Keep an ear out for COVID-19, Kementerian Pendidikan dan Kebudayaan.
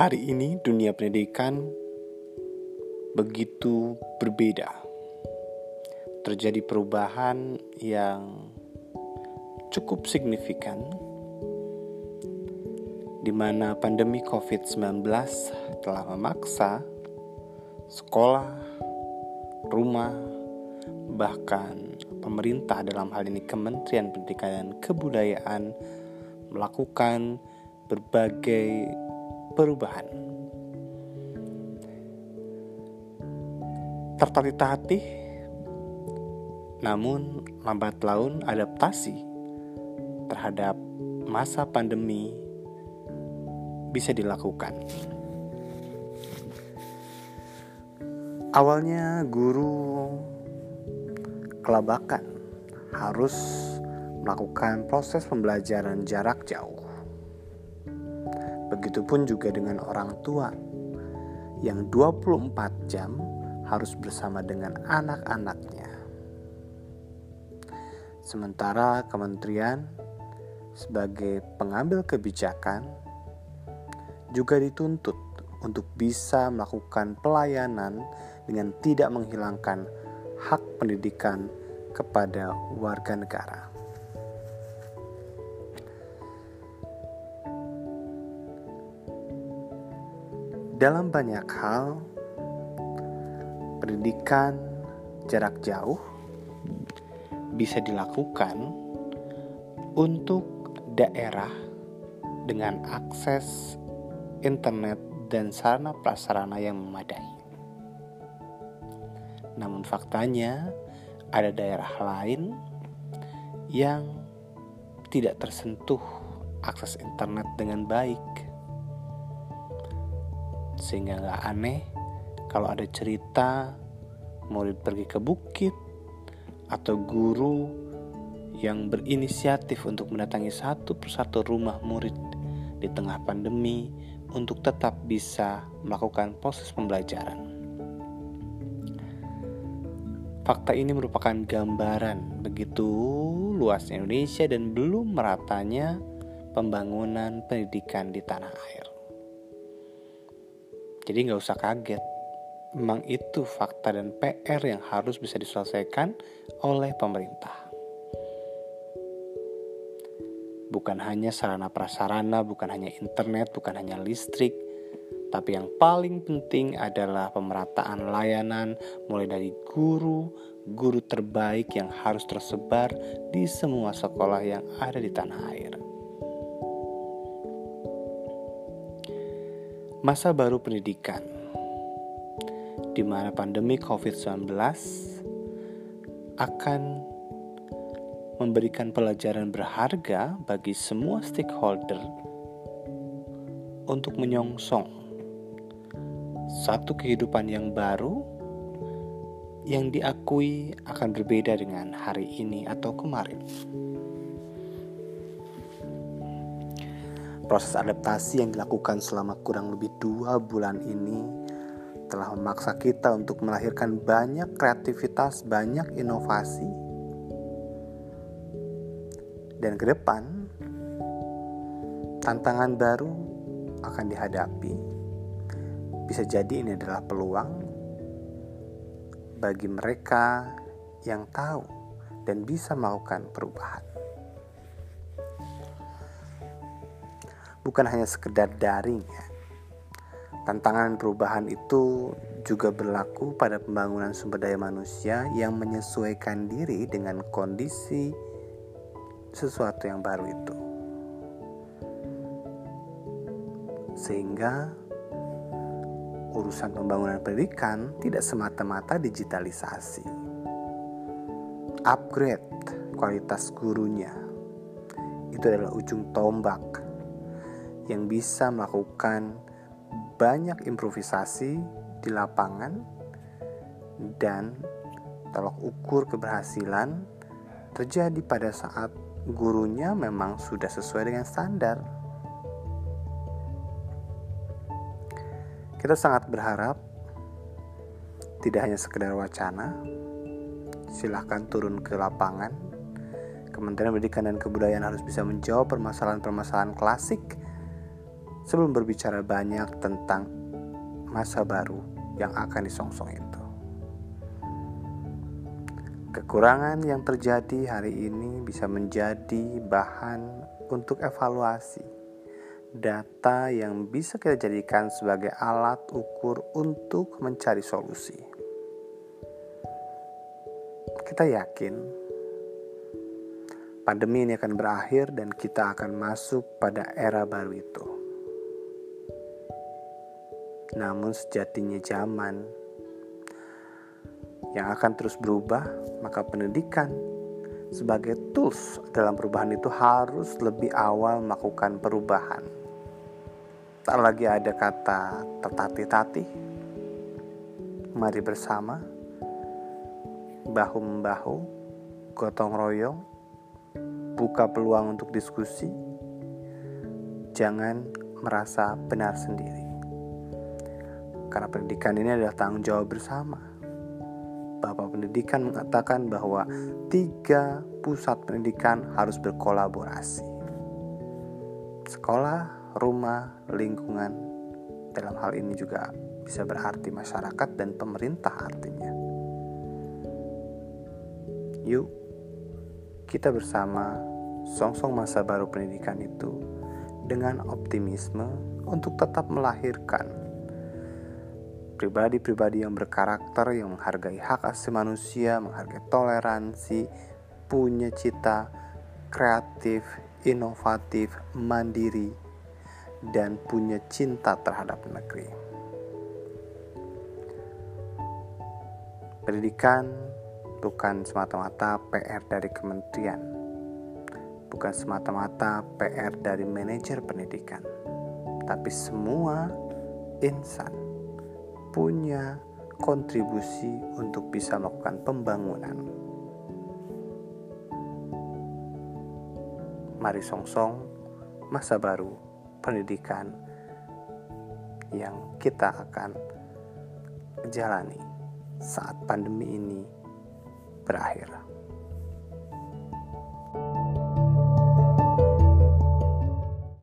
Hari ini dunia pendidikan begitu berbeda. Terjadi perubahan yang cukup signifikan, di mana pandemi COVID-19 telah memaksa sekolah, rumah, bahkan pemerintah dalam hal ini Kementerian Pendidikan dan Kebudayaan melakukan berbagai perubahan. Tertatih-tatih, namun lambat laun adaptasi terhadap masa pandemi bisa dilakukan. Awalnya guru kelabakan harus melakukan proses pembelajaran jarak jauh. Begitupun juga dengan orang tua yang 24 jam harus bersama dengan anak-anaknya. Sementara kementerian sebagai pengambil kebijakan juga dituntut untuk bisa melakukan pelayanan dengan tidak menghilangkan hak pendidikan kepada warga negara. Dalam banyak hal, pendidikan jarak jauh bisa dilakukan untuk daerah dengan akses internet dan sarana prasarana yang memadai. Namun faktanya, ada daerah lain yang tidak tersentuh akses internet dengan baik. Sehingga gak aneh kalau ada cerita murid pergi ke bukit atau guru yang berinisiatif untuk mendatangi satu persatu rumah murid di tengah pandemi untuk tetap bisa melakukan proses pembelajaran. Fakta ini merupakan gambaran begitu luasnya Indonesia dan belum meratanya pembangunan pendidikan di tanah air. Jadi gak usah kaget, memang itu fakta dan PR yang harus bisa diselesaikan oleh pemerintah. Bukan hanya sarana prasarana, bukan hanya internet, bukan hanya listrik, tapi yang paling penting adalah pemerataan layanan mulai dari guru terbaik yang harus tersebar di semua sekolah yang ada di tanah air. Masa baru pendidikan, di mana pandemi COVID-19 akan memberikan pelajaran berharga bagi semua stakeholder untuk menyongsong satu kehidupan yang baru yang diakui akan berbeda dengan hari ini atau kemarin. Proses adaptasi yang dilakukan selama kurang lebih 2 bulan ini telah memaksa kita untuk melahirkan banyak kreativitas, banyak inovasi. Dan ke depan, tantangan baru akan dihadapi. Bisa jadi ini adalah peluang bagi mereka yang tahu dan bisa melakukan perubahan. Bukan hanya sekedar daring ya. Tantangan perubahan itu juga berlaku pada pembangunan sumber daya manusia yang menyesuaikan diri dengan kondisi sesuatu yang baru itu. Sehingga urusan pembangunan pendidikan tidak semata-mata digitalisasi. Upgrade kualitas gurunya itu adalah ujung tombak yang bisa melakukan banyak improvisasi di lapangan dan tolok ukur keberhasilan terjadi pada saat gurunya memang sudah sesuai dengan standar. Kita sangat berharap tidak hanya sekedar wacana. Silahkan turun ke lapangan. Kementerian Pendidikan dan Kebudayaan harus bisa menjawab permasalahan-permasalahan klasik sebelum berbicara banyak tentang masa baru yang akan disongsong itu. Kekurangan yang terjadi hari ini bisa menjadi bahan untuk evaluasi, data yang bisa kita jadikan sebagai alat ukur untuk mencari solusi. Kita yakin pandemi ini akan berakhir dan kita akan masuk pada era baru itu. Namun sejatinya zaman yang akan terus berubah, maka pendidikan sebagai tools dalam perubahan itu harus lebih awal melakukan perubahan. Tak lagi ada kata tertatih-tatih. Mari bersama, bahu-membahu, gotong royong, buka peluang untuk diskusi. Jangan merasa benar sendiri. Karena pendidikan ini adalah tanggung jawab bersama. Bapak Pendidikan mengatakan bahwa 3 pusat pendidikan harus berkolaborasi. Sekolah, rumah, lingkungan. Dalam hal ini juga bisa berarti masyarakat dan pemerintah artinya. Yuk, kita bersama songsong masa baru pendidikan itu dengan optimisme untuk tetap melahirkan pribadi-pribadi yang berkarakter, yang menghargai hak asasi manusia, menghargai toleransi, punya cita, kreatif, inovatif, mandiri, dan punya cinta terhadap negeri. Pendidikan bukan semata-mata PR dari kementerian, bukan semata-mata PR dari manajer pendidikan, tapi semua insan punya kontribusi untuk bisa melakukan pembangunan. Mari songsong masa baru pendidikan yang kita akan jalani saat pandemi ini berakhir.